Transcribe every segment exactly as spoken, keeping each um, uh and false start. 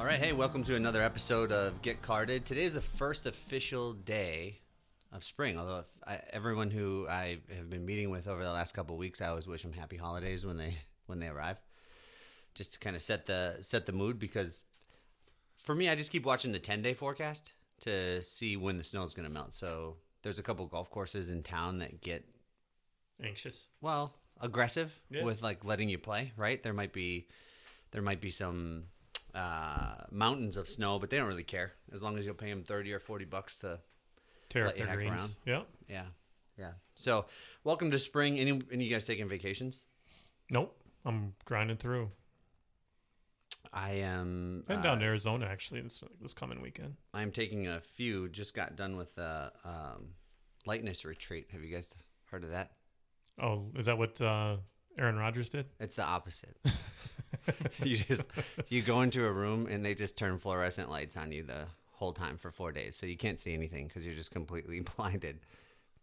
All right, hey, welcome to another episode of Get Carded. Today is the first official day of spring, although I, everyone who I have been meeting with over the last couple of weeks, I always wish them happy holidays when they when they arrive, just to kind of set the set the mood, because for me, I just keep watching the ten-day forecast to see when the snow is going to melt. So there's a couple of golf courses in town that get anxious. Well, aggressive yeah. with like letting you play, right? There might be there might be some uh, mountains of snow, but they don't really care as long as you'll pay them thirty or forty bucks to tear let up you their greens. Around. Yeah. Yeah. Yeah. So, welcome to spring. Any any you guys taking vacations? Nope. I'm grinding through. I am. I'm uh, down to Arizona actually this, this coming weekend. I'm taking a few. Just got done with the um, Lightness retreat. Have you guys heard of that? Oh, is that what uh, Aaron Rodgers did? It's the opposite. you just you go into a room and they just turn fluorescent lights on you the whole time for four days, so you can't see anything because you're just completely blinded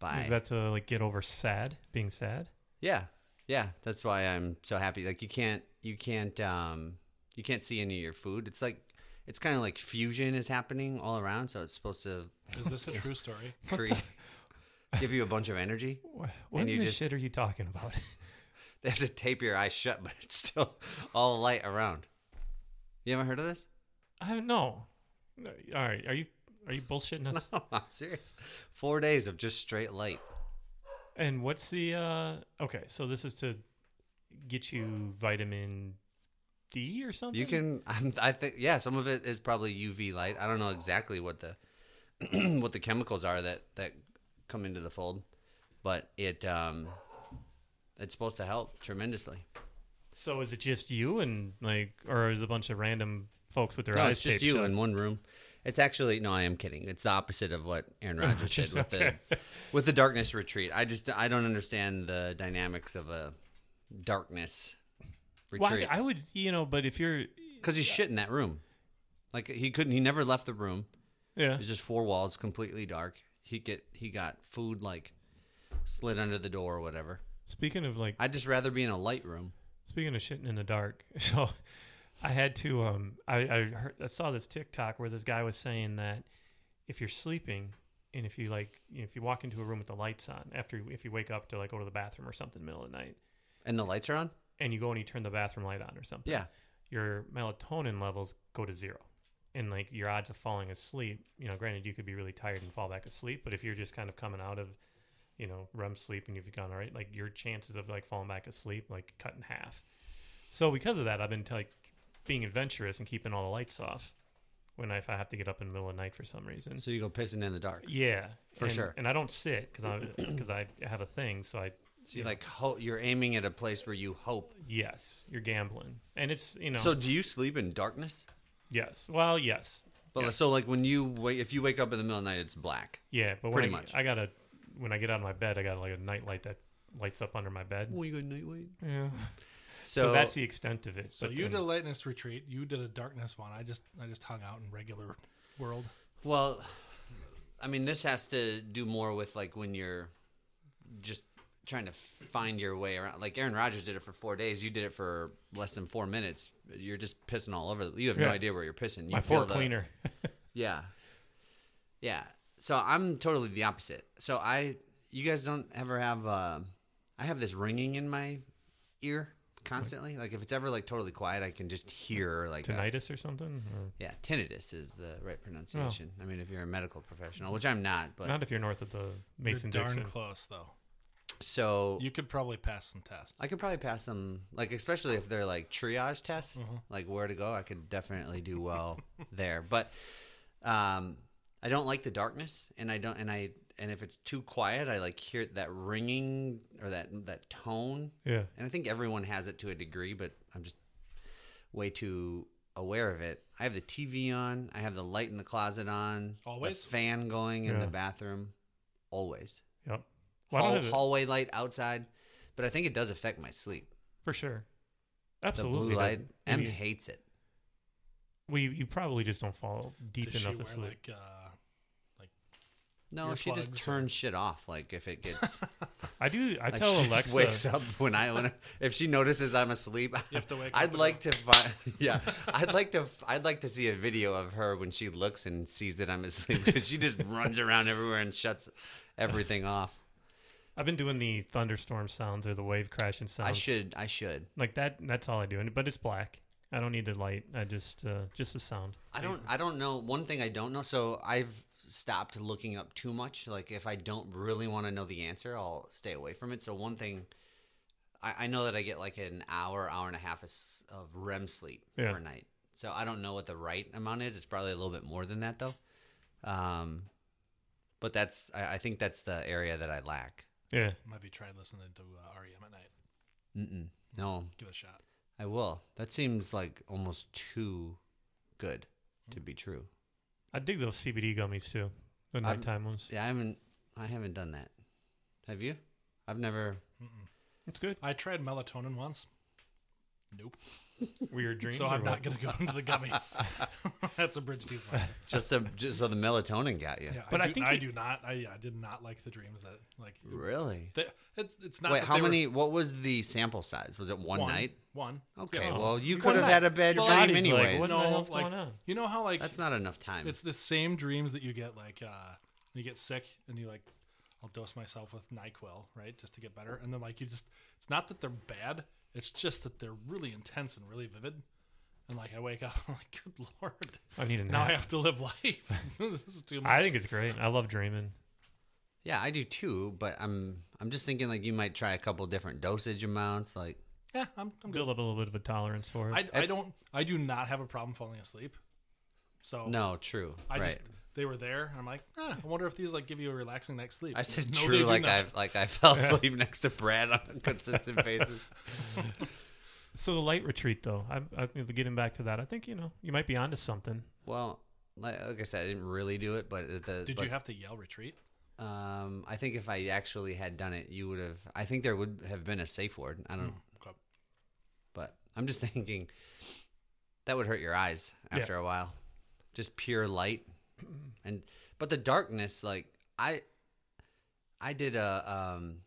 by. Is that to like get over sad, being sad? Yeah, yeah. That's why I'm so happy. Like you can't, you can't. Um, You can't see any of your food. It's like, it's kind of like fusion is happening all around. So it's supposed to. Is this a true story? Create, give you a bunch of energy. What, what and you just, shit are you talking about? They have to tape your eyes shut, but it's still all light around. You haven't heard of this? I don't know. All right, are you are you bullshitting us? No, I'm serious. Four days of just straight light. And what's the? Uh, okay, so this is to get you vitamin D or something? You can, I'm, I think, yeah. Some of it is probably U V light. I don't know exactly what the what the chemicals are that, that come into the fold, but it um it's supposed to help tremendously. So is it just you and like, or is it a bunch of random folks with their no, eyes? It's just you shut in one room. It's actually no, I am kidding. It's the opposite of what Aaron Rodgers did with okay. the with the darkness retreat. I just I don't understand the dynamics of a darkness. Well, I, I would, you know, but if you're... Because he's shit in that room. Like, he couldn't, he never left the room. Yeah. It was just four walls, completely dark. He get he got food, like, slid under the door or whatever. Speaking of, like... I'd just rather be in a light room. Speaking of shitting in the dark, so I had to, um, I, I, heard, I saw this TikTok where this guy was saying that if you're sleeping and if you, like, you know, if you walk into a room with the lights on, after if you wake up to, like, go to the bathroom or something in the middle of the night. And the lights are on? And you go and you turn the bathroom light on or something. Yeah. Your melatonin levels go to zero. And like your odds of falling asleep, you know, granted you could be really tired and fall back asleep, but if you're just kind of coming out of, you know, R E M sleep and you've gone all right, like your chances of like falling back asleep, like cut in half. So because of that, I've been t- like being adventurous and keeping all the lights off when I, if I have to get up in the middle of the night for some reason. So you go pissing in the dark. Yeah. For and, sure. And I don't sit because I, because I have a thing, so I... So you're, yeah. like, ho- you're aiming at a place where you hope. Yes, you're gambling. And it's, you know. So do you sleep in darkness? Yes. Well, yes. But yes. So like when you wake, if you wake up in the middle of the night, it's black. Yeah, but pretty when I, much. I gotta, when I get out of my bed, I got like a nightlight that lights up under my bed. Well, you got a nightlight? Yeah. So, so that's the extent of it. So but you then, did a lightness retreat. You did a darkness one. I just, I just hung out in regular world. Well, I mean, this has to do more with like when you're just trying to find your way around. Like Aaron Rodgers did it for four days. You did it for less than four minutes. You're just pissing all over. You have yeah. no idea where you're pissing. You My feel floor the, cleaner. yeah. Yeah. So I'm totally the opposite. So I, you guys don't ever have, uh, I have this ringing in my ear constantly. Like if it's ever like totally quiet, I can just hear like. Tinnitus a, or something? Or? Yeah. Tinnitus is the right pronunciation. Oh. I mean, if you're a medical professional, which I'm not, but. Not if you're north of the Mason-Dixon. Darn close though. So you could probably pass some tests. I could probably pass them, like especially if they're like triage tests, mm-hmm. like where to go. I could definitely do well there. But um, I don't like the darkness, and I don't, and I, and if it's too quiet, I like hear that ringing or that that tone. Yeah. And I think everyone has it to a degree, but I'm just way too aware of it. I have the T V on. I have the light in the closet on. Always. The fan going in yeah. the bathroom. Always. Yep. Hall, hallway light outside, but I think it does affect my sleep for sure. Absolutely, the blue light. M you, hates it. We you probably just don't fall deep does enough she to wear sleep. Like, uh, like No, she just turns or... shit off. Like if it gets, I do. I like tell she Alexa wakes up when I when, if she notices I'm asleep. You have to wake I'd up like to find. Yeah, I'd like to. I'd like to see a video of her when she looks and sees that I'm asleep, because she just runs around everywhere and shuts everything off. I've been doing the thunderstorm sounds or the wave crashing sounds. I should. I should. Like that. That's all I do. But it's black. I don't need the light. I just uh, just the sound. I don't. I don't know. One thing I don't know. So I've stopped looking up too much. Like if I don't really want to know the answer, I'll stay away from it. So one thing I, I know that I get like an hour, hour and a half of, of R E M sleep yeah. per night. So I don't know what the right amount is. It's probably a little bit more than that though. Um, but that's I, I think that's the area that I lack. Yeah. Have you tried listening to uh, R E M at night? Mm-mm. No. Give it a shot. I will. That seems like almost too good mm-hmm. to be true. I dig those C B D gummies too, the nighttime I'm, ones. Yeah, I haven't. I haven't done that. Have you? I've never. Mm-mm. It's good. I tried melatonin once. Nope. Weird dreams. So I'm not going to go into the gummies. That's a bridge too far. Just the just so the melatonin got you. Yeah, but I, do, I think I he, do not. I, I did not like the dreams that like. Really? They, it's it's not. Wait, that how many? Were, what was the sample size? Was it one, one night? One. Okay. Yeah. Well, you could have had a bad Your dream anyways. Like, what no, like, going on? You know how like that's not enough time. It's the same dreams that you get like uh, when you get sick and you like. I'll dose myself with NyQuil, right, just to get better. And then like you just, it's not that they're bad. It's just that they're really intense and really vivid. And, like, I wake up, I'm like, good Lord. I need a nap. Now I have to live life. This is too much. I think it's great. I love dreaming. Yeah, I do too, but I'm I'm just thinking, like, you might try a couple different dosage amounts. Like, yeah, I'm, I'm good. Build up a little bit of a tolerance for it. I, I, don't, I do not have a problem falling asleep. So No, true. I right. just... They were there. I'm like, ah, I wonder if these like give you a relaxing night's sleep. I said no, true, like I like I fell asleep yeah. next to Brad on a consistent basis. So the light retreat, though, I'm, I'm getting back to that. I think you know you might be onto something. Well, like, like I said, I didn't really do it, but the, did but, you have to yell retreat? Um, I think if I actually had done it, you would have. I think there would have been a safe word. I don't mm, know, but I'm just thinking that would hurt your eyes after yeah. a while. Just pure light. And but the darkness, like I, I did a um,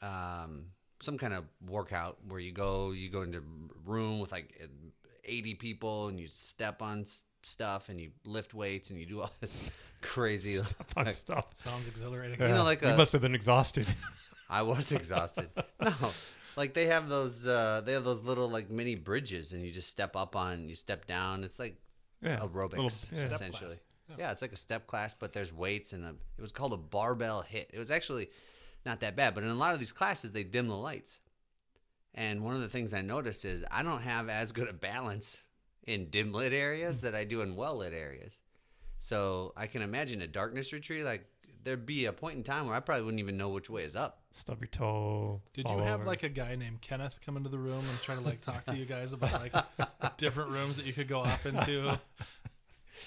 um, some kind of workout where you go you go into a room with like eighty people and you step on stuff and you lift weights and you do all this crazy step like, on stuff. Sounds exhilarating. Yeah. You know, like you a, must have been exhausted. I was exhausted. No, like they have those uh, they have those little like mini bridges and you just step up on, you step down. It's like yeah, aerobics little, yeah. essentially. Yeah, it's like a step class, but there's weights and a, it was called a barbell hit. It was actually not that bad, but in a lot of these classes, they dim the lights. And one of the things I noticed is I don't have as good a balance in dim lit areas that I do in well lit areas. So I can imagine a darkness retreat, like there'd be a point in time where I probably wouldn't even know which way is up. Stub your toe. Did you have over. like a guy named Kenneth come into the room and try to like talk to you guys about like different rooms that you could go off into?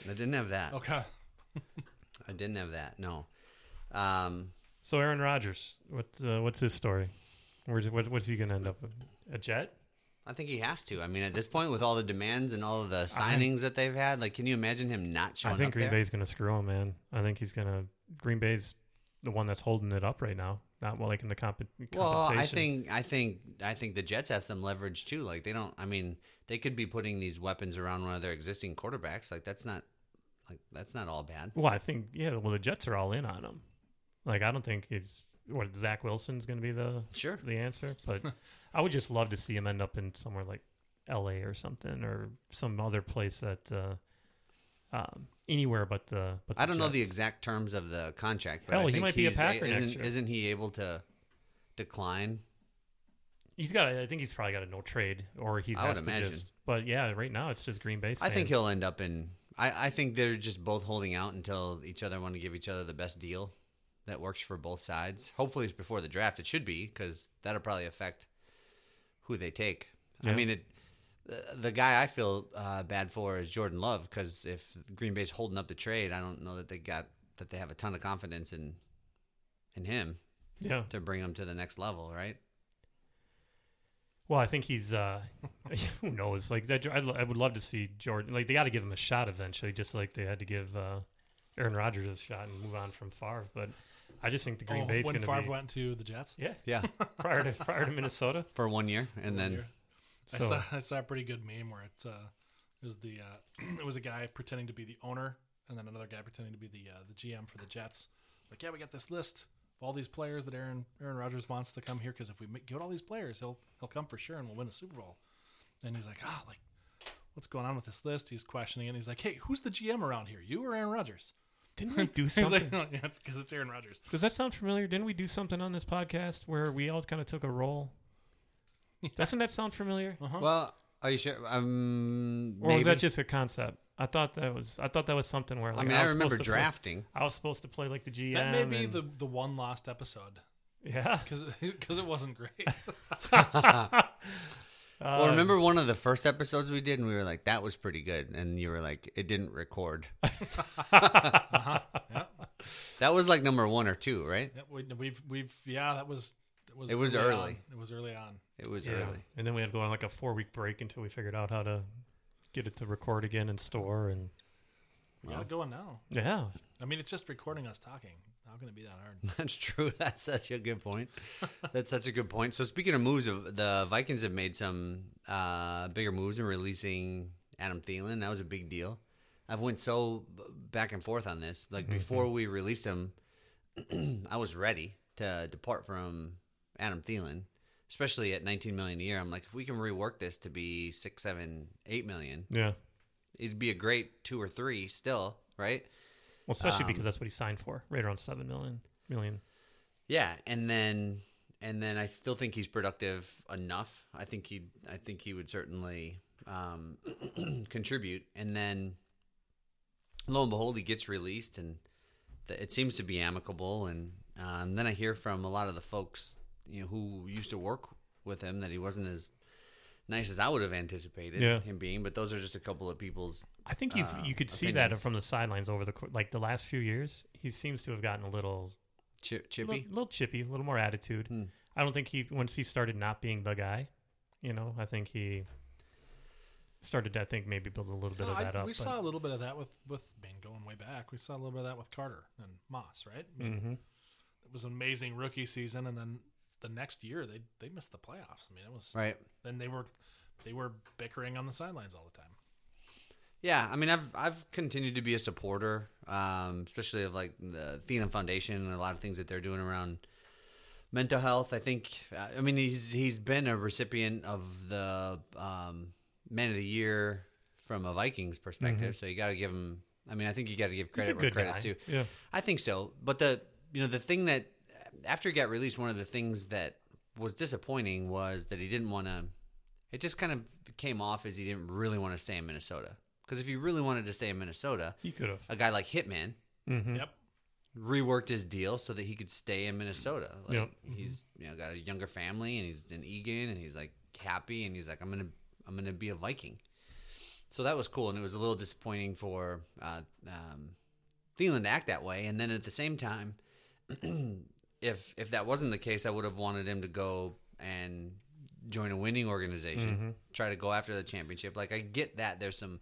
I didn't have that. Okay. I didn't have that. No. Um, so Aaron Rodgers, what uh, what's his story? Where's what, what's he going to end up with? A Jet? I think he has to. I mean, at this point, with all the demands and all of the signings I, that they've had, like, can you imagine him not showing up? I think up Green there? Bay's going to screw him, man. I think he's going to. Green Bay's the one that's holding it up right now. Not well, like in the comp- compensation. Well, I think I think I think the Jets have some leverage too. Like they don't. I mean. They could be putting these weapons around one of their existing quarterbacks. Like that's not, like that's not all bad. Well, I think yeah. Well, the Jets are all in on him. Like I don't think it's what Zach Wilson's going to be the sure the answer. But I would just love to see him end up in somewhere like L A or something, or some other place that uh, um, anywhere but the. But the I don't Jets. know the exact terms of the contract. But Hell, I think he might be a Packer next year. Isn't he able to decline? He's got. I think he's probably got a no trade, or he's has to imagine. just. But yeah, right now it's just Green Bay. Saying, I think he'll end up in. I, I think they're just both holding out until each other want to give each other the best deal that works for both sides. Hopefully, it's before the draft. It should be because that'll probably affect who they take. Yeah. I mean, it. The guy I feel uh, bad for is Jordan Love because if Green Bay's holding up the trade, I don't know that they got that they have a ton of confidence in in him. Yeah. To bring him to the next level, right? Well, I think he's, uh, who knows? Like, that, I, I would love to see Jordan. Like, they got to give him a shot eventually, just like they had to give uh, Aaron Rodgers a shot and move on from Favre. But I just think the Green oh, Bay's going to be... when Favre went to the Jets? Yeah. Yeah. prior, to, prior to Minnesota. For one year. And one then... Year. So. I, saw, I saw a pretty good meme where it's, uh, it was the uh, it was a guy pretending to be the owner and then another guy pretending to be the uh, the G M for the Jets. Like, yeah, we got this list of all these players that Aaron Aaron Rodgers wants to come here because if we get all these players, he'll he'll come for sure and we'll win a Super Bowl. And he's like, ah, oh, like, what's going on with this list? He's questioning it. And he's like, hey, who's the G M around here? You or Aaron Rodgers? Didn't we do something? He's like, no, yeah, it's because it's Aaron Rodgers. Does that sound familiar? Didn't we do something on this podcast where we all kind of took a role? Doesn't that sound familiar? Uh-huh. Well, are you sure? Um, or maybe. Was that just a concept? I thought that was. I thought that was something where. Like, I mean, I, I remember drafting. Play, I was supposed to play like the G M. That may be and... the, the one lost episode. Yeah, because because it wasn't great. uh, well, remember one of the first episodes we did, and we were like, "That was pretty good," and you were like, "It didn't record." uh-huh. yeah. That was like number one or two, right? Yeah, we, we've we've yeah, that was. It was, it was early. early. It was early on. It was yeah. early. And then we had to go on like a four-week break until we figured out how to get it to record again and store. And we well. got it going now. Yeah. I mean, it's just recording us talking. How can it be that hard? That's true. That's such a good point. That's such a good point. So speaking of moves, the Vikings have made some uh, bigger moves in releasing Adam Thielen. That was a big deal. I've went so back and forth on this. Like mm-hmm. before we released him, I was ready to depart from Adam Thielen, especially at nineteen million dollars a year. I'm like, if we can rework this to be six, seven, eight million, yeah, it'd be a great two or three still, right? Well, especially um, because that's what he signed for, right around seven million million. Yeah, and then and then I still think he's productive enough. I think he, I think he would certainly um, contribute. And then, lo and behold, he gets released, and the, it seems to be amicable. And, uh, and then I hear from a lot of the folks, you know, who used to work with him, that he wasn't as nice as I would have anticipated yeah. him being. But those are just a couple of people's. I think you uh, you could opinions. See that from the sidelines over the like the last few years. He seems to have gotten a little Chip, chippy, a little, little chippy, a little more attitude. Hmm. I don't think he once he started not being the guy. You know, I think he started to, I think maybe build a little bit no, of that I, up. We but. saw a little bit of that with with I mean, going way back. We saw a little bit of that with Carter and Moss, right? I mean, mm-hmm. It was an amazing rookie season, and then. The next year, they they missed the playoffs. I mean, it was right. Then they were they were bickering on the sidelines all the time. Yeah, I mean, I've I've continued to be a supporter, um, especially of like the Thielen Foundation and a lot of things that they're doing around mental health. I think, I mean, he's he's been a recipient of the um, Man of the Year from a Vikings perspective. Mm-hmm. So you got to give him. I mean, I think you got to give credit where credit's due. Yeah, I think so. But the you know the thing that. After he got released, one of the things that was disappointing was that he didn't want to – it just kind of came off as he didn't really want to stay in Minnesota. Because if he really wanted to stay in Minnesota, he could have. A guy like Hitman mm-hmm. yep, reworked his deal so that he could stay in Minnesota. Like yep. He's you know got a younger family, and he's in Eagan, and he's like happy, and he's like, I'm going to I'm gonna be a Viking. So that was cool, and it was a little disappointing for uh, um, Thielen to act that way. And then at the same time – If if that wasn't the case, I would have wanted him to go and join a winning organization, mm-hmm. try to go after the championship. Like I get that there's some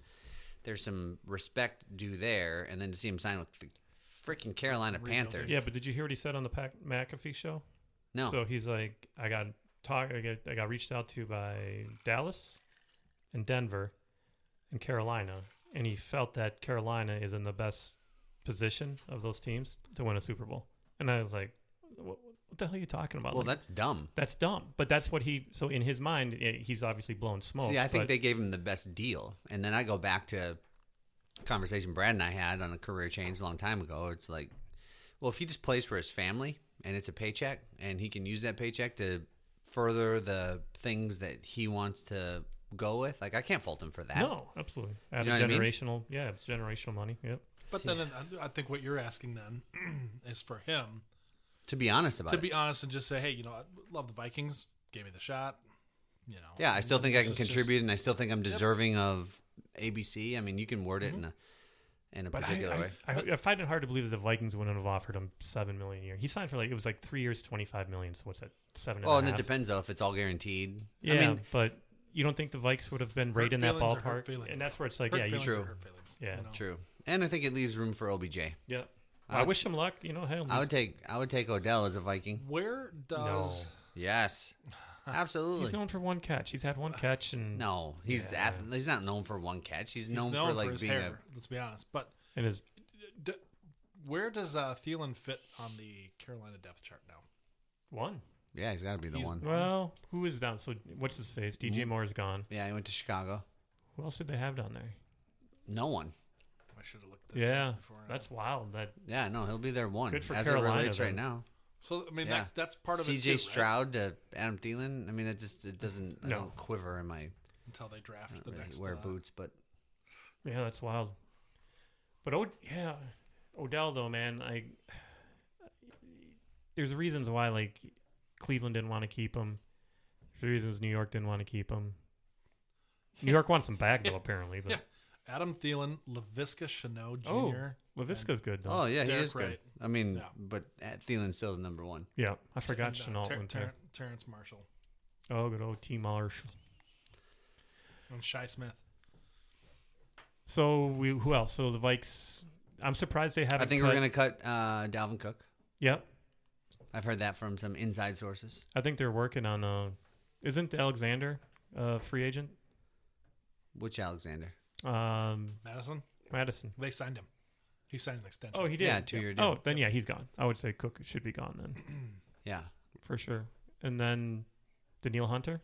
there's some respect due there, and then to see him sign with the freaking Carolina Panthers. Yeah, but did you hear what he said on the Pat McAfee show? No. So he's like, I got talk, I got I got reached out to by Dallas, and Denver, and Carolina, and he felt that Carolina is in the best position of those teams to win a Super Bowl, and I was like. What the hell are you talking about? Well, like, that's dumb. That's dumb. But that's what he... So in his mind, he's obviously blown smoke. See, I think but... they gave him the best deal. And then I go back to a conversation Brad and I had on a career change a long time ago. It's like, well, if he just plays for his family and it's a paycheck and he can use that paycheck to further the things that he wants to go with, like I can't fault him for that. No, absolutely. At you know a generational... I mean? Yeah, it's generational money. Yep. But then yeah. I think what you're asking then is for him... To be honest about it. To be it. honest and just say, hey, you know, I love the Vikings. Gave me the shot. You know. Yeah, I still think I can contribute, just, and I still think I'm deserving yep. of A B C. I mean, you can word it mm-hmm. in a in a but particular I, way. I, I, I find it hard to believe that the Vikings wouldn't have offered him seven million a year. He signed for like it was like three years, twenty five million. So what's that? Seven. And well, a and half. It depends though if it's all guaranteed. Yeah, I mean, but you don't think the Vikes would have been right hurt in that ballpark? Feelings, and that's where it's like, hurt yeah, you true. Hurt feelings, yeah, you know? True. And I think it leaves room for O B J. Yeah. I, I wish him luck. You know, hell, I would take I would take Odell as a Viking. Where does... No. Yes. Absolutely. He's known for one catch. He's had one catch. and No, he's yeah. the, he's not known for one catch. He's, he's known, known for, like, for his being hair, a... let's be honest. But and his... d- where does uh, Thielen fit on the Carolina depth chart now? One. Yeah, he's got to be the he's, one. Well, who is down? So what's his face? D J mm-hmm. Moore is gone. Yeah, he went to Chicago. Who else did they have down there? No one. I should have looked this yeah, up before. Yeah, that's wild. That Yeah, no, he'll be their one. Good for as Carolina. As it relates then. Right now. So, I mean, yeah. that, that's part of it, C J Stroud right? to Adam Thielen. I mean, it just it doesn't no. I don't quiver in my... Until they draft the really next... wear uh, boots, but... Yeah, that's wild. But, oh, yeah, Odell, though, man, I... There's reasons why, like, Cleveland didn't want to keep him. There's reasons New York didn't want to keep him. New York wants him back, though, apparently. But. Yeah. Adam Thielen, Laviska Shenault Junior Oh, Laviska's good, though. Oh, yeah, Derek he is Wright. Good. I mean, yeah. but Thielen's still the number one. Yeah, I forgot and, Chenault. Uh, ter- ter- Terrence Marshall. Oh, good old T. Marshall. And Shy Smith. So, we who else? So, the Vikes, I'm surprised they haven't I think cut. We're going to cut uh, Dalvin Cook. Yep. I've heard that from some inside sources. I think they're working on, uh, isn't Alexander a free agent? Which Alexander? Um, Madison? Madison. They signed him. He signed an extension. Oh, he did? Yeah, two-year deal. Oh, then yeah, he's gone. I would say Cook should be gone then. Yeah. For sure. And then Danielle Hunter?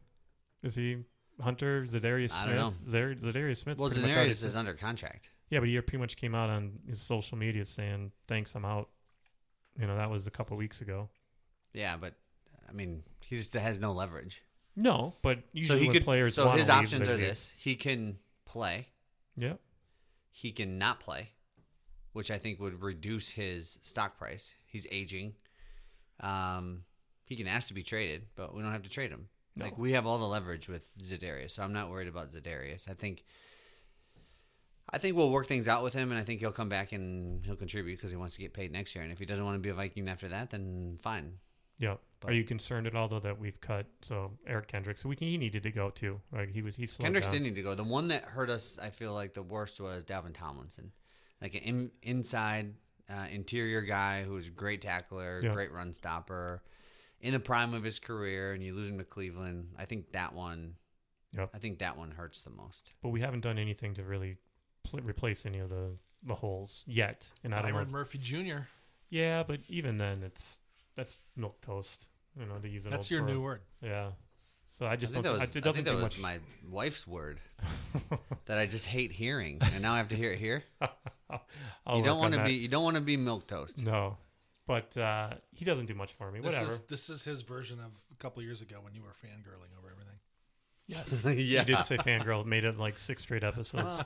Is he Hunter, Zedarius Smith? I don't know. Zedarius Smith? Well, Zedarius is under contract. Yeah, but he pretty much came out on his social media saying, thanks, I'm out. You know, that was a couple weeks ago. Yeah, but, I mean, he just has no leverage. No, but usually so he when could, players so want to leave. So his options are this. He can play. Yeah. He can not play, which I think would reduce his stock price. He's aging. Um, he can ask to be traded, but we don't have to trade him. No. Like, we have all the leverage with Zedarius, so I'm not worried about Zedarius. I think I think we'll work things out with him, and I think he'll come back and he'll contribute because he wants to get paid next year. And if he doesn't want to be a Viking after that, then fine. Yeah. But, are you concerned at all, though, that we've cut so Eric Kendricks? So we he needed to go too. Like he was he slowed Kendricks down. Did need to go. The one that hurt us, I feel like the worst was Dalvin Tomlinson, like an in, inside uh, interior guy who was a great tackler, yeah. great run stopper, in the prime of his career, and you lose him to Cleveland. I think that one, yep. I think that one hurts the most. But we haven't done anything to really pl- replace any of the, the holes yet. And I don't Aaron Murphy Junior Yeah, but even then, it's. That's milk toast, you know, to use an That's old your term. New word. Yeah. So I just I think don't that was, I, it doesn't I think that do was much. My wife's word that I just hate hearing, and now I have to hear it here. you don't want to be you don't want to be milk toast. No. But uh, he doesn't do much for me. This Whatever. Is, this is his version of a couple of years ago when you were fangirling over everything. Yes. yeah. You did say fangirl, made it like six straight episodes.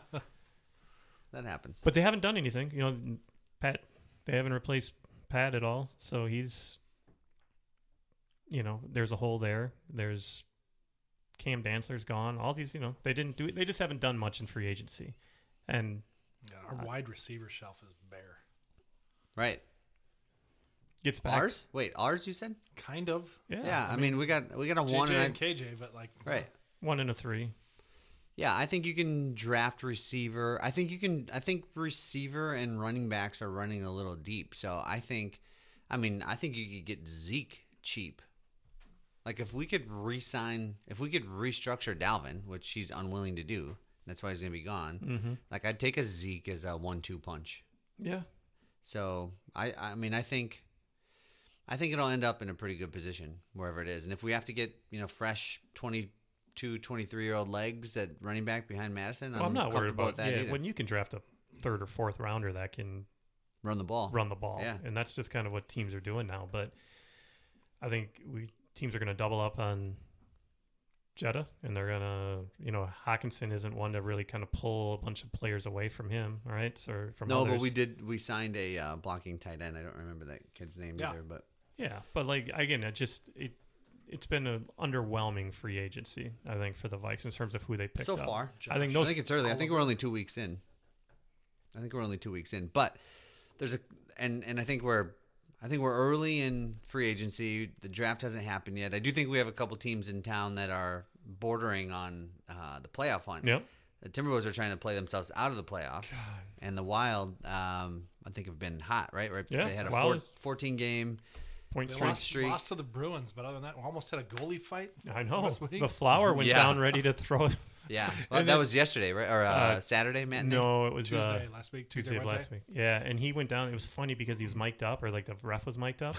That happens. But they haven't done anything, you know, Pat. They haven't replaced Pat at all, so he's You know, there's a hole there. There's Cam Dantzler's gone. All these, you know, they didn't do it. They just haven't done much in free agency. And yeah, our uh, wide receiver shelf is bare. Right. Gets back. Ours? Wait, ours you said? Kind of. Yeah. Yeah. I, I mean, mean, we got we got a J J one and, and K J, but like right. One and a three. Yeah, I think you can draft receiver. I think you can. I think receiver and running backs are running a little deep. So I think, I mean, I think you could get Zeke cheap. Like, if we could re-sign, if we could restructure Dalvin, which he's unwilling to do, that's why he's going to be gone, mm-hmm. like, I'd take a Zeke as a one two punch. Yeah. So, I, I mean, I think I think it'll end up in a pretty good position, wherever it is. And if we have to get, you know, fresh twenty-two, twenty-three-year-old legs at running back behind Madison, well, I'm, I'm not worried about that yeah, when you can draft a third or fourth rounder that can run the ball. Run the ball. Yeah. And that's just kind of what teams are doing now. But I think we... Teams are going to double up on Jetta, and they're going to, you know, Hockenson isn't one to really kind of pull a bunch of players away from him, right? So from no, others. But we did we signed a uh, blocking tight end. I don't remember that kid's name yeah. either, but yeah, but like again, it just it it's been an underwhelming free agency, I think, for the Vikes in terms of who they picked so up. far. Josh. I think those, I think it's early. I think we're only two weeks in. I think we're only two weeks in, but there's a and and I think we're. I think we're early in free agency. The draft hasn't happened yet. I do think we have a couple teams in town that are bordering on uh, the playoff hunt. Yep. The Timberwolves are trying to play themselves out of the playoffs. God. And the Wild, um, I think, have been hot, right? Right. Yeah, they had a fourteen-game point streak. Lost, lost to the Bruins, but other than that, we almost had a goalie fight. I know. The Flower went yeah. down ready to throw it. Yeah. Well, that then, was yesterday, right? Or uh, uh, Saturday, man? No, it was Tuesday uh, last week. Tuesday, Tuesday last week. Yeah, and he went down. It was funny because he was mic'd up, or like the ref was mic'd up,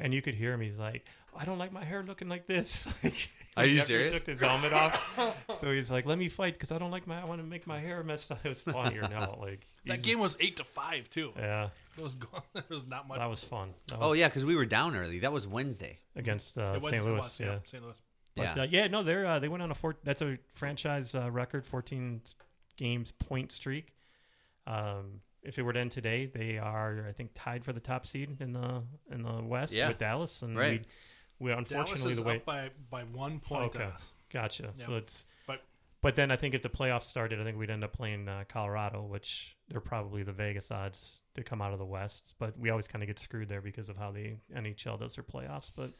and you could hear him. He's like, I don't like my hair looking like this. Like, are you serious? He took his helmet off. So he's like, let me fight because I don't like my, I want to make my hair messed up. It was funnier now. Like, that game was eight to five, too. Yeah. It was, there was not much. That was fun. That was, oh, yeah, because we were down early. That was Wednesday. Against uh, Saint Louis. Was, yeah. yeah, Saint Louis. But, yeah. Uh, yeah, no, they're uh, they went on a four. That's a franchise uh, record, fourteen games point streak. Um, if it were to end today, they are, I think, tied for the top seed in the in the West yeah. with Dallas, and right. we unfortunately Dallas is the way up by by one point. Okay, gotcha. Yep. So it's but but then I think if the playoffs started, I think we'd end up playing uh, Colorado, which they're probably the Vegas odds to come out of the West. But we always kind of get screwed there because of how the N H L does their playoffs, but.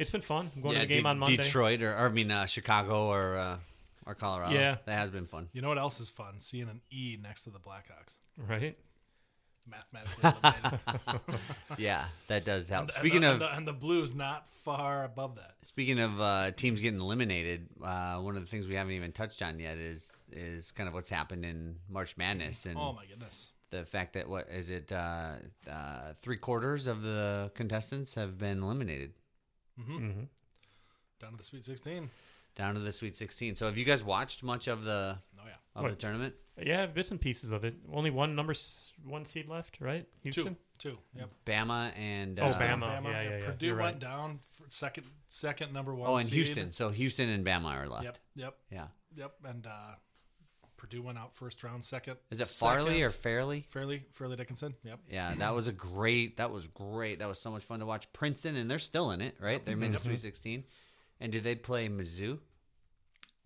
It's been fun. I'm going yeah, to the game D- on Monday. Detroit or, or I mean, uh, Chicago or uh, or Colorado. Yeah. That has been fun. You know what else is fun? Seeing an E next to the Blackhawks. Right? Mathematically eliminated. Yeah, that does help. And, speaking and the, of, and the, and the Blues not far above that. Speaking of uh, teams getting eliminated, uh, one of the things we haven't even touched on yet is is kind of what's happened in March Madness. And oh, my goodness. The fact that, what is it, uh, uh, three quarters of the contestants have been eliminated. Mm-hmm. Mm-hmm. Down to the Sweet Sixteen. Down to the Sweet Sixteen. So, have you guys watched much of the? Oh yeah. Of what? The tournament. Yeah, bits and pieces of it. Only one number, one seed left, right? Houston. Two. Two. Yep. Bama and. Uh, oh, Bama. Bama. Yeah, yeah, yeah. Purdue You're went right. down for second, second number one. Oh, and seed. Houston. So Houston and Bama are left. Yep. Yep. Yeah. Yep. And uh, Purdue went out first round, second. Is it second. Farley or Fairley? Fairley, Fairley Dickinson. Yep. Yeah, that was a great. That was great. That was so much fun to watch. Princeton, and they're still in it, right? Yep. They're made the Sweet Sixteen. And did they play Mizzou?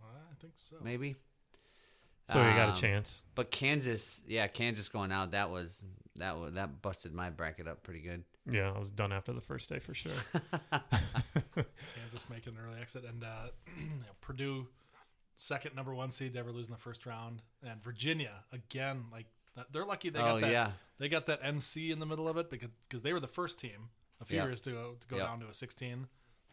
Well, I think so. Maybe. So um, you got a chance. But Kansas, yeah, Kansas going out. That was that was that busted my bracket up pretty good. Yeah, I was done after the first day for sure. Kansas making an early exit, and uh, you know, Purdue. Second number one seed to ever lose in the first round, and Virginia again. Like they're lucky they got oh, that. Yeah. They got that N C in the middle of it because because they were the first team a few yep. years to to go yep. down to a sixteen,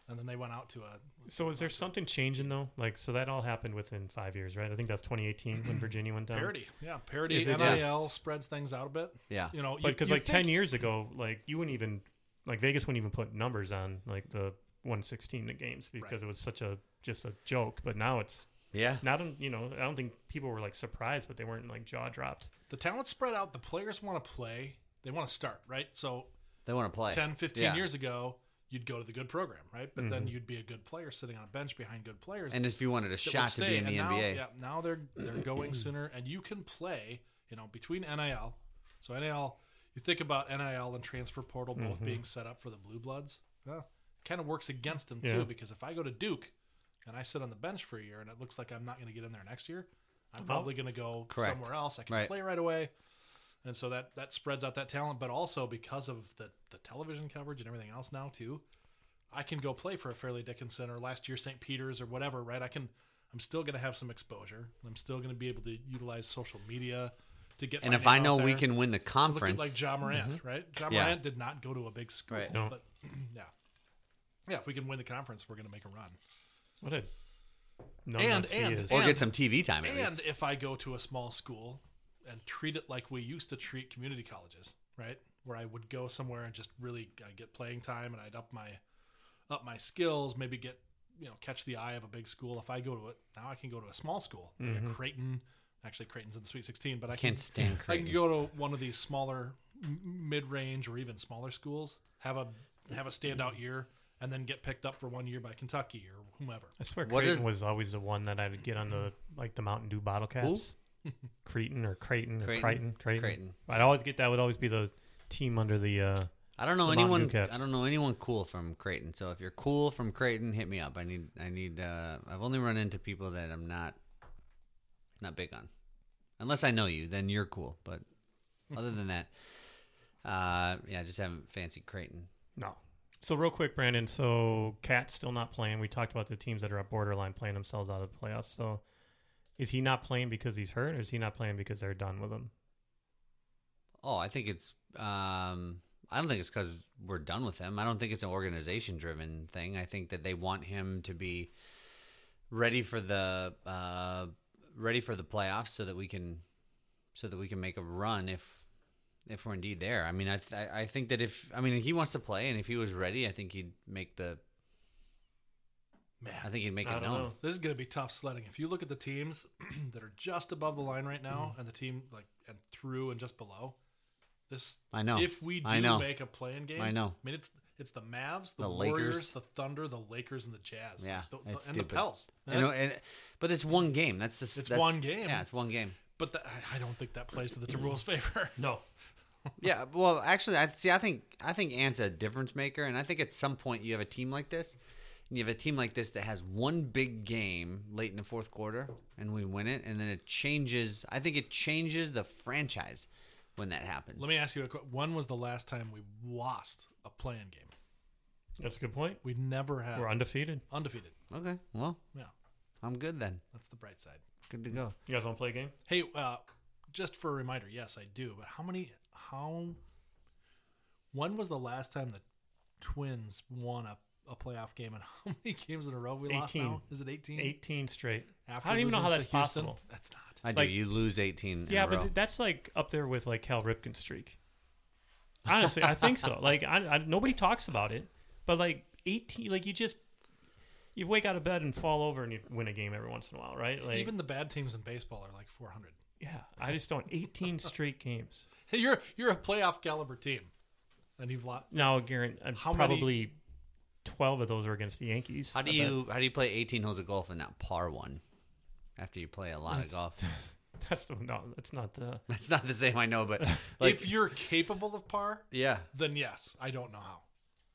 and then they went out to a. So is there something changing though? Like so that all happened within five years, right? I think that's twenty eighteen when Virginia went down. Parity, yeah, parity. N I L spreads things out a bit. Yeah, you know, but because like think... ten years ago, like you wouldn't even like Vegas wouldn't even put numbers on like the one sixteen the games because right. it was such a just a joke. But now it's. Yeah. Not, you know, I don't think people were like surprised, but they weren't like jaw dropped. The talent spread out. The players want to play. They want to start, right? So they want to play. ten, fifteen yeah. years ago, you'd go to the good program, right? But mm-hmm. then you'd be a good player sitting on a bench behind good players. And if you wanted a shot to be in the now, N B A. Yeah, now they're they're going sooner, and you can play, you know, between N I L. So N I L, you think about N I L and transfer portal both mm-hmm. being set up for the Blue Bloods. Well, it kind of works against them, yeah. too, because if I go to Duke, and I sit on the bench for a year, and it looks like I'm not going to get in there next year. I'm oh, probably going to go correct. somewhere else. I can right. play right away. And so that, that spreads out that talent, but also because of the, the television coverage and everything else now, too, I can go play for a Fairleigh Dickinson or last year Saint Peter's or whatever, right? I can, I'm still going to have some exposure. I'm still going to be able to utilize social media to get And if I know we can win the conference. Like Ja Morant, mm-hmm. right? Ja Morant yeah. did not go to a big school. Right. No. But yeah. yeah, if we can win the conference, we're going to make a run. What a and and or get some T V time. At and least. If I go to a small school and treat it like we used to treat community colleges, right, where I would go somewhere and just really I'd get playing time and I'd up my up my skills, maybe get you know catch the eye of a big school. If I go to it now, I can go to a small school, like mm-hmm. a Creighton. Actually, Creighton's in the Sweet Sixteen, but I can't can, stand Creighton. I can go to one of these smaller mid-range or even smaller schools, have a have a standout year. And then get picked up for one year by Kentucky or whomever. I swear Creighton is... was always the one that I would get on the like the Mountain Dew bottle caps. Creighton or Creighton or Creighton. Creighton. Creighton. Creighton. I'd always get that would always be the team under the uh I don't know anyone I don't know anyone cool from Creighton. So if you're cool from Creighton, hit me up. I need I need uh I've only run into people that I'm not not big on. Unless I know you, then you're cool. But other than that, uh yeah, I just haven't fancied Creighton. No. So real quick, Brandon, so Cat's still not playing. We talked about the teams that are at borderline playing themselves out of the playoffs. So is he not playing because he's hurt, or is he not playing because they're done with him? Oh, I think it's um, – I don't think it's because we're done with him. I don't think it's an organization-driven thing. I think that they want him to be ready for the uh, ready for the playoffs so that we can so that we can make a run if if we're indeed there. I mean, I th- I think that if – I mean, he wants to play, and if he was ready, I think he'd make the – Man, I think he'd make I it known. Know. This is going to be tough sledding. If you look at the teams that are just above the line right now and the team like and through and just below – This, I know. If we do I know. make a play-in game, I know. I mean, it's it's the Mavs, the, the Warriors, Lakers. the Thunder, the Lakers, and the Jazz. Yeah, the, the, and stupid. the Pels. And and, and, but it's one game. That's just, it's that's, one game. Yeah, it's one game. But the, I don't think that plays to the Timberwolves' favor. No. Yeah. Well, actually, I see. I think I think Ant's a difference maker, and I think at some point you have a team like this, and you have a team like this that has one big game late in the fourth quarter, and we win it, and then it changes. I think it changes the franchise when that happens. Let me ask you a question. When was the last time we lost a play-in game? That's a good point. We never have. We're undefeated. Undefeated. Okay. Well, yeah. I'm good then. That's the bright side. Good to go. You guys want to play a game? Hey, uh, just for a reminder, yes, I do. But how many, how, when was the last time the Twins won a, a playoff game, and how many games in a row we eighteen. Lost now? Is it eighteen? eighteen straight. After I don't even know how that's Houston, possible. That's not. I like, do. You lose eighteen. Yeah, in a row. But that's like up there with like Cal Ripken's streak. Honestly, I think so. Like, I, I, nobody talks about it, but like eighteen, like you just you wake out of bed and fall over and you win a game every once in a while, right? Like even the bad teams in baseball are like four hundred. Yeah, I just don't. Eighteen straight games. Hey, you're you're a playoff caliber team, and you've lost. No, Garrett, how probably many? twelve of those are against the Yankees. How do you how do you play eighteen holes of golf and not par one? After you play a lot that's, of golf, that's no, that's not uh, that's not the same. I know, but like, if you're capable of par, yeah, then yes. I don't know how.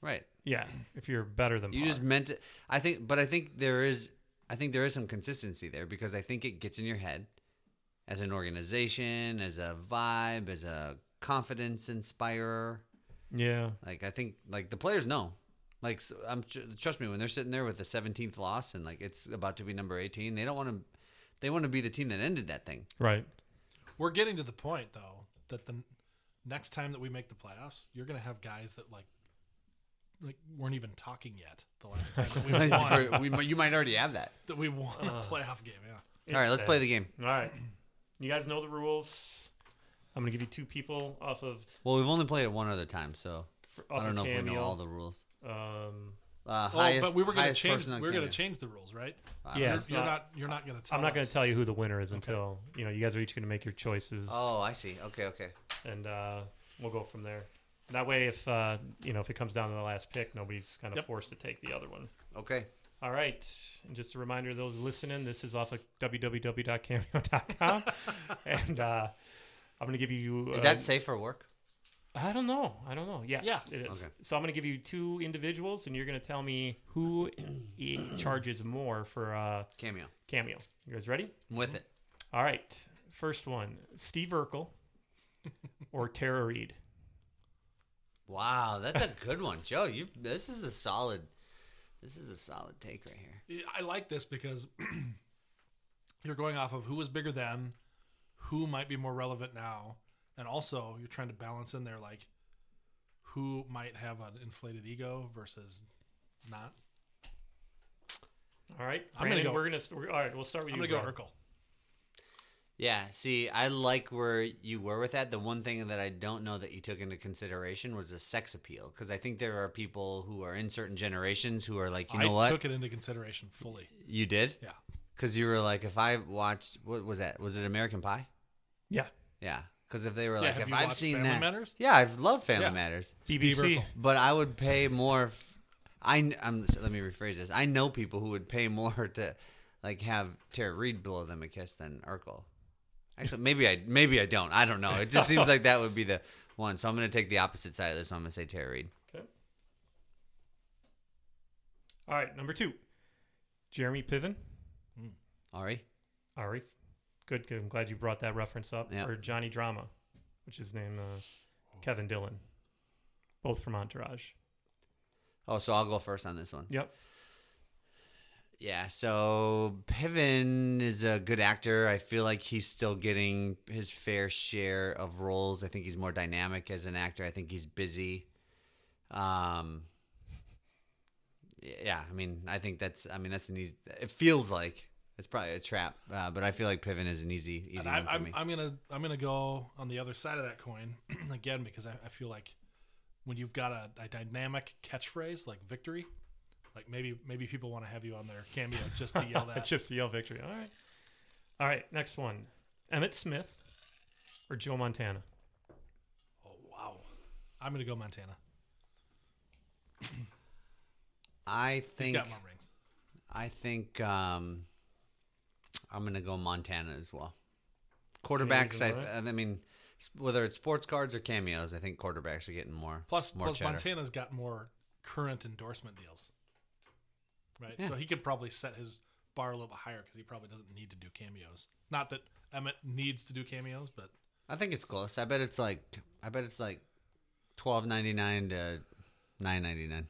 Right. Yeah. If you're better than you par. Just meant it. I think, but I think there is, I think there is some consistency there because I think it gets in your head as an organization, as a vibe, as a confidence inspirer. Yeah. Like I think, like the players know. Like I'm trust me when they're sitting there with the seventeenth loss and like it's about to be number eighteen, they don't want to. They want to be the team that ended that thing. Right. We're getting to the point, though, that the next time that we make the playoffs, you're going to have guys that, like, like weren't even talking yet the last time that we won. we, we, you might already have that. That we won uh, a playoff game, yeah. It's all right, let's sad. play the game. All right. You guys know the rules. I'm going to give you two people off of... Well, we've only played it one other time, so for, I don't know K M L. If we know all the rules. Um... Uh, highest, oh, but we were going to change. We we're going to change the rules, right? Uh, yeah, you're, you're not, not. You're not going to tell. I'm not going to tell you who the winner is until okay. you know. You guys are each going to make your choices. Oh, I see. Okay, okay. And uh, we'll go from there. That way, if uh, you know, if it comes down to the last pick, nobody's kind of yep. forced to take the other one. Okay. All right. And just a reminder, to those listening, this is off of w w w dot cameo dot com, and uh, I'm going to give you. Uh, is that safe for work? I don't know. I don't know. Yes, yeah. It is. Okay. So I'm going to give you two individuals, and you're going to tell me who charges more for uh, Cameo. Cameo. You guys ready? I'm with it. All right. First one, Steve Urkel or Tara Reid. Wow, that's a good one, Joe. You. This is a solid. This is a solid take right here. I like this because you're going off of who was bigger then, who might be more relevant now. And also, you're trying to balance in there, like, who might have an inflated ego versus not. All right. I'm Brandon, gonna go. We're gonna, we're, all right, we'll start with I'm you. I'm going to go Urkel. Yeah, see, I like where you were with that. The one thing that I don't know that you took into consideration was the sex appeal, because I think there are people who are in certain generations who are like, you know I what? I took it into consideration fully. You did? Yeah. Because you were like, if I watched, what was that? Was it American Pie? Yeah. Yeah. Because if they were yeah, like, if I've seen Family that, Matters? Yeah, I love Family yeah. Matters, B B C. But I would pay more. F- I I'm, so let me rephrase this. I know people who would pay more to, like, have Tara Reid blow them a kiss than Urkel. Actually, maybe I maybe I don't. I don't know. It just seems like that would be the one. So I'm going to take the opposite side of this. So I'm going to say Tara Reid. Okay. All right, number two, Jeremy Piven. Mm. Ari. Ari. Good, good. I'm glad you brought that reference up. Yep. Or Johnny Drama, which is named uh, Kevin Dillon. Both from Entourage. Oh, so I'll go first on this one. Yep. Yeah, so Piven is a good actor. I feel like he's still getting his fair share of roles. I think he's more dynamic as an actor. I think he's busy. Um. Yeah, I mean, I think that's. I mean, that's an easy. It feels like it's probably a trap, uh, but I feel like Piven is an easy, easy and I, one for I'm, me. I'm gonna, I'm gonna go on the other side of that coin again because I, I feel like when you've got a, a dynamic catchphrase like victory. Like maybe maybe people want to have you on their cameo just to yell that. Just to yell victory. All right. All right, next one. Emmett Smith or Joe Montana? Oh, wow. I'm going to go Montana. I think... He's got more rings. I think um, I'm going to go Montana as well. Quarterbacks, I, right? I mean, whether it's sports cards or cameos, I think quarterbacks are getting more Plus, more plus cheddar. Montana's got more current endorsement deals. Right, yeah. So he could probably set his bar a little bit higher because he probably doesn't need to do cameos. Not that Emmett needs to do cameos, but I think it's close. I bet it's like I bet it's like twelve ninety nine to nine ninety nine.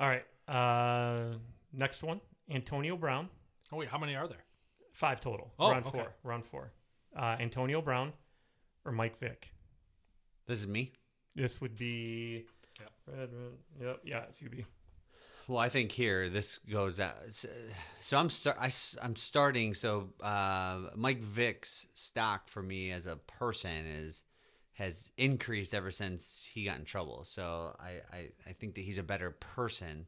All right, uh, next one, Antonio Brown. Oh wait, how many are there? Five total. Oh, round okay. four. Round four. Uh, Antonio Brown or Mike Vick. This is me. This would be. Yep. Red, red, yep. Yeah, it's gonna be. Well, I think here this goes out. So I'm start. I, I'm starting. So uh, Mike Vick's stock for me as a person is has increased ever since he got in trouble. So I, I, I think that he's a better person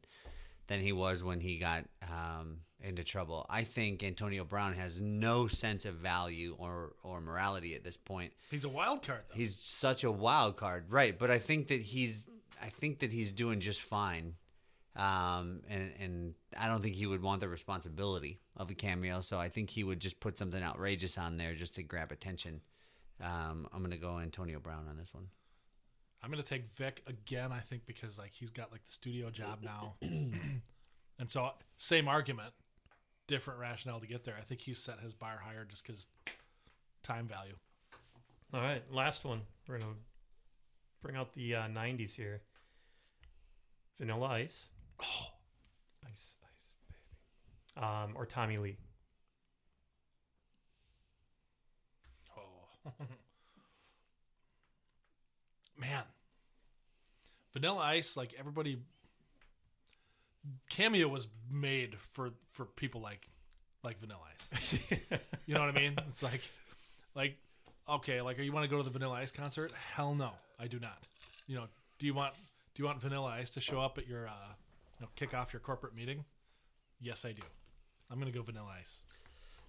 than he was when he got um, into trouble. I think Antonio Brown has no sense of value or or morality at this point. He's a wild card, though. He's such a wild card, right? But I think that he's I think that he's doing just fine. Um, and, and I don't think he would want the responsibility of a cameo. So I think he would just put something outrageous on there just to grab attention. Um, I'm going to go Antonio Brown on this one. I'm going to take Vic again, I think, because like he's got like the studio job now. And so same argument, different rationale to get there. I think he set his bar higher just because time value. All right. Last one. We're going to bring out the uh, nineties here. Vanilla Ice. Oh, ice, ice, baby. Um, or Tommy Lee. Oh, man. Vanilla Ice, like everybody. Cameo was made for, for people like like Vanilla Ice. You know what I mean? It's like like okay, like you want to go to the Vanilla Ice concert? Hell no, I do not. You know, do you want? Do you want Vanilla Ice to show up at your uh, you know, kick off your corporate meeting? Yes, I do. I'm going to go Vanilla Ice.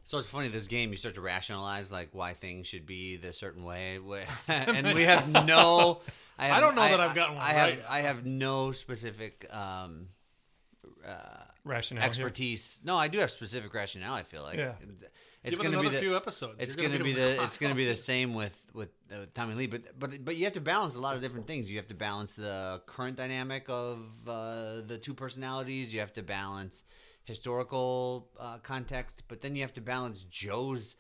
So it's funny, this game, you start to rationalize like why things should be the certain way. And we have no... I, have, I don't know I, that I've gotten one I right. Have, I have no specific um, uh, rationale expertise. Here. No, I do have specific rationale, I feel like. Yeah. It's going to be the few episodes. It's going to be the it's going to be the same with with uh, Tommy Lee, but but but you have to balance a lot of different things. You have to balance the current dynamic of uh, the two personalities. You have to balance historical uh, context, but then you have to balance Joe's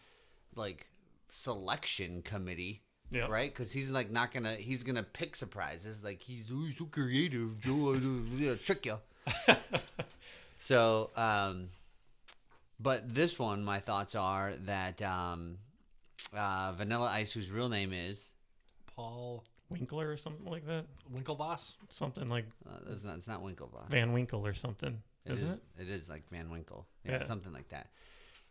like selection committee, yeah. Right? Because he's like not gonna he's gonna pick surprises. Like he's, oh, he's so creative, Joe, I'll trick you. So. um But this one, my thoughts are that um, uh, Vanilla Ice, whose real name is Paul Winkler or something like that, Winklevoss, something like uh, it's not, it's not Winklevoss, Van Winkle or something, it isn't is, it? It is like Van Winkle, yeah, yeah, something like that.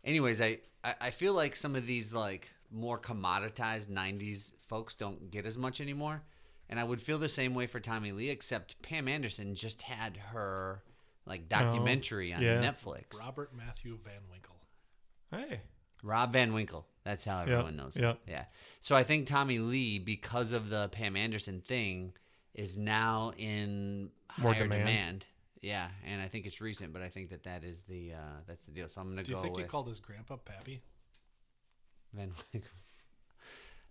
Anyways, I, I, I feel like some of these like more commoditized nineties folks don't get as much anymore, and I would feel the same way for Tommy Lee, except Pam Anderson just had her. Like documentary oh, on yeah. Netflix. Robert Matthew Van Winkle. Hey. Rob Van Winkle. That's how everyone yeah, knows him. Yeah. yeah. So I think Tommy Lee, because of the Pam Anderson thing, is now in More higher demand. demand. Yeah. And I think it's recent, but I think that that is the, uh, that's the deal. So I'm going to go with... Do you think he called his grandpa Pappy? Van Winkle.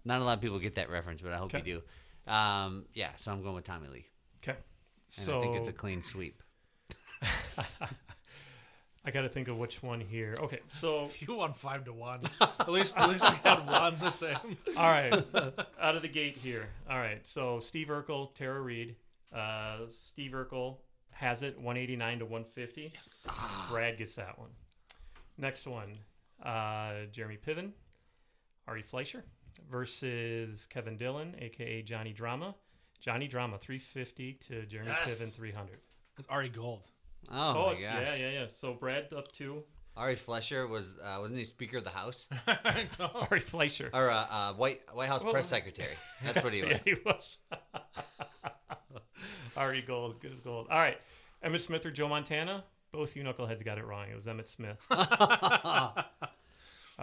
Not a lot of people get that reference, but I hope okay. you do. Um, yeah. So I'm going with Tommy Lee. Okay. So... And I think it's a clean sweep. I got to think of which one here. Okay, so you won five to one. At least, at least we had one the same. All right, out of the gate here. All right, so Steve Urkel, Tara Reid, Uh, Steve Urkel has it, one eighty-nine to one fifty. Yes. Brad gets that one. Next one, uh, Jeremy Piven, Ari Fleischer versus Kevin Dillon, a k a. Johnny Drama. Johnny Drama, three fifty to Jeremy yes. Piven, three hundred. It's Ari Gold. Oh, oh my gosh. Yeah, yeah, yeah. So Brad up two. Ari Fleischer was uh, wasn't he Speaker of the House? No. Ari Fleischer, or uh, uh, White White House well, press secretary. That's what he was. Yeah, he was. Ari Gold, good as gold. All right, Emmitt Smith or Joe Montana? Both you knuckleheads got it wrong. It was Emmitt Smith. So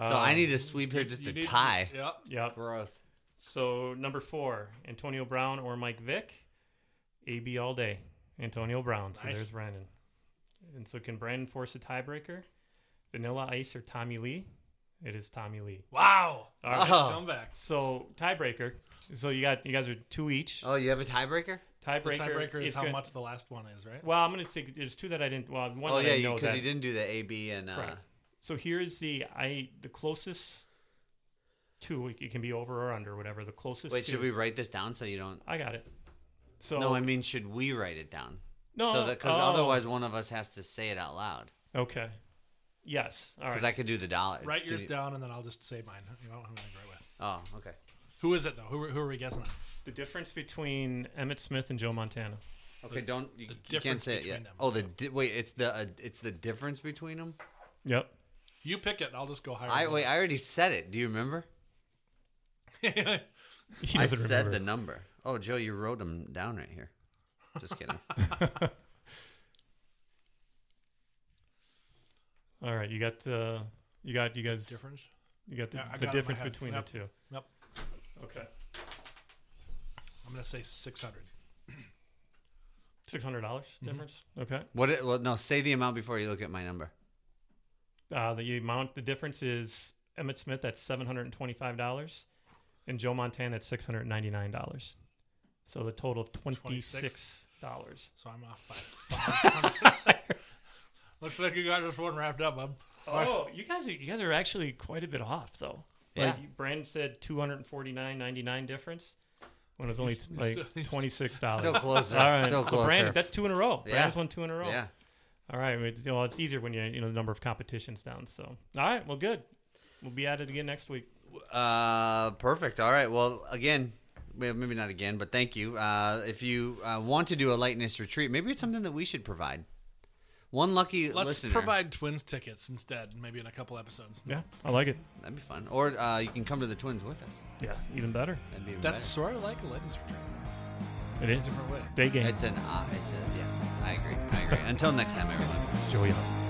um, I need to sweep here just to need, tie. Yep. Yep. Gross. So number four, Antonio Brown or Mike Vick? A B all day. Antonio Brown. So nice. There's Brandon. And so can Brandon force a tiebreaker? Vanilla Ice or Tommy Lee? It is Tommy Lee. Wow! All right, oh. comeback. So tiebreaker. So you got you guys are two each. Oh, you have a tiebreaker. Tiebreaker. The tiebreaker is how good. Much the last one is, right? Well, I'm gonna say there's two that I didn't. Well, one. Oh that yeah, because you didn't do the A, B, and. Uh... Right. So here's the I the closest two. It can be over or under, whatever the closest. Wait, two. Should we write this down so you don't? I got it. So no, I mean, should we write it down? No, so because oh. otherwise one of us has to say it out loud. Okay. Yes. All right. Because I could do the dollar. Write yours do down, and then I'll just say mine. You don't have anything to with. Oh, okay. Who is it, though? Who, who are we guessing on? The difference between Emmitt Smith and Joe Montana. Okay, the, don't you, you can't say it yet. Them. Oh, the di- wait, it's the uh, it's the difference between them? Yep. You pick it, and I'll just go higher. I, wait, I already said it. Do you remember? he I said remember. The number. Oh, Joe, you wrote them down right here. Just kidding. All right, you got uh, you got you guys difference. You got the, yeah, the got difference between yep. the two. Yep. Okay. I'm gonna say six hundred. Six hundred dollars difference. Mm-hmm. Okay. What? It, well, no. Say the amount before you look at my number. Uh, the amount. The difference is Emmitt Smith at seven hundred and twenty-five dollars, and Joe Montana at six hundred and ninety-nine dollars. So the total of twenty-six dollars. So I'm off by five hundred. Looks like you got this one wrapped up, bub. Oh, you guys, you guys are actually quite a bit off, though. Yeah. Like Brandon said, two hundred and forty-nine ninety-nine difference when it was only like twenty-six dollars. Still closer. All right, still so closer. Brandon, that's two in a row. Yeah. Brandon's won two in a row. Yeah. All right. Well, you know, it's easier when you you know the number of competitions down. So, all right. Well, good. We'll be at it again next week. Uh, perfect. All right. Well, again. Maybe not again, but thank you. Uh, if you uh, want to do a lightness retreat, maybe it's something that we should provide. One lucky Let's listener. Let's provide Twins tickets instead, maybe in a couple episodes. Yeah, I like it. That'd be fun. Or uh, you can come to the Twins with us. Yeah, even better. That'd be even That's better. Sort of like a lightness retreat. It is. In a different way. Day game. It's an, uh, it's a, yeah, I agree. I agree. Until next time, everyone. Joy up.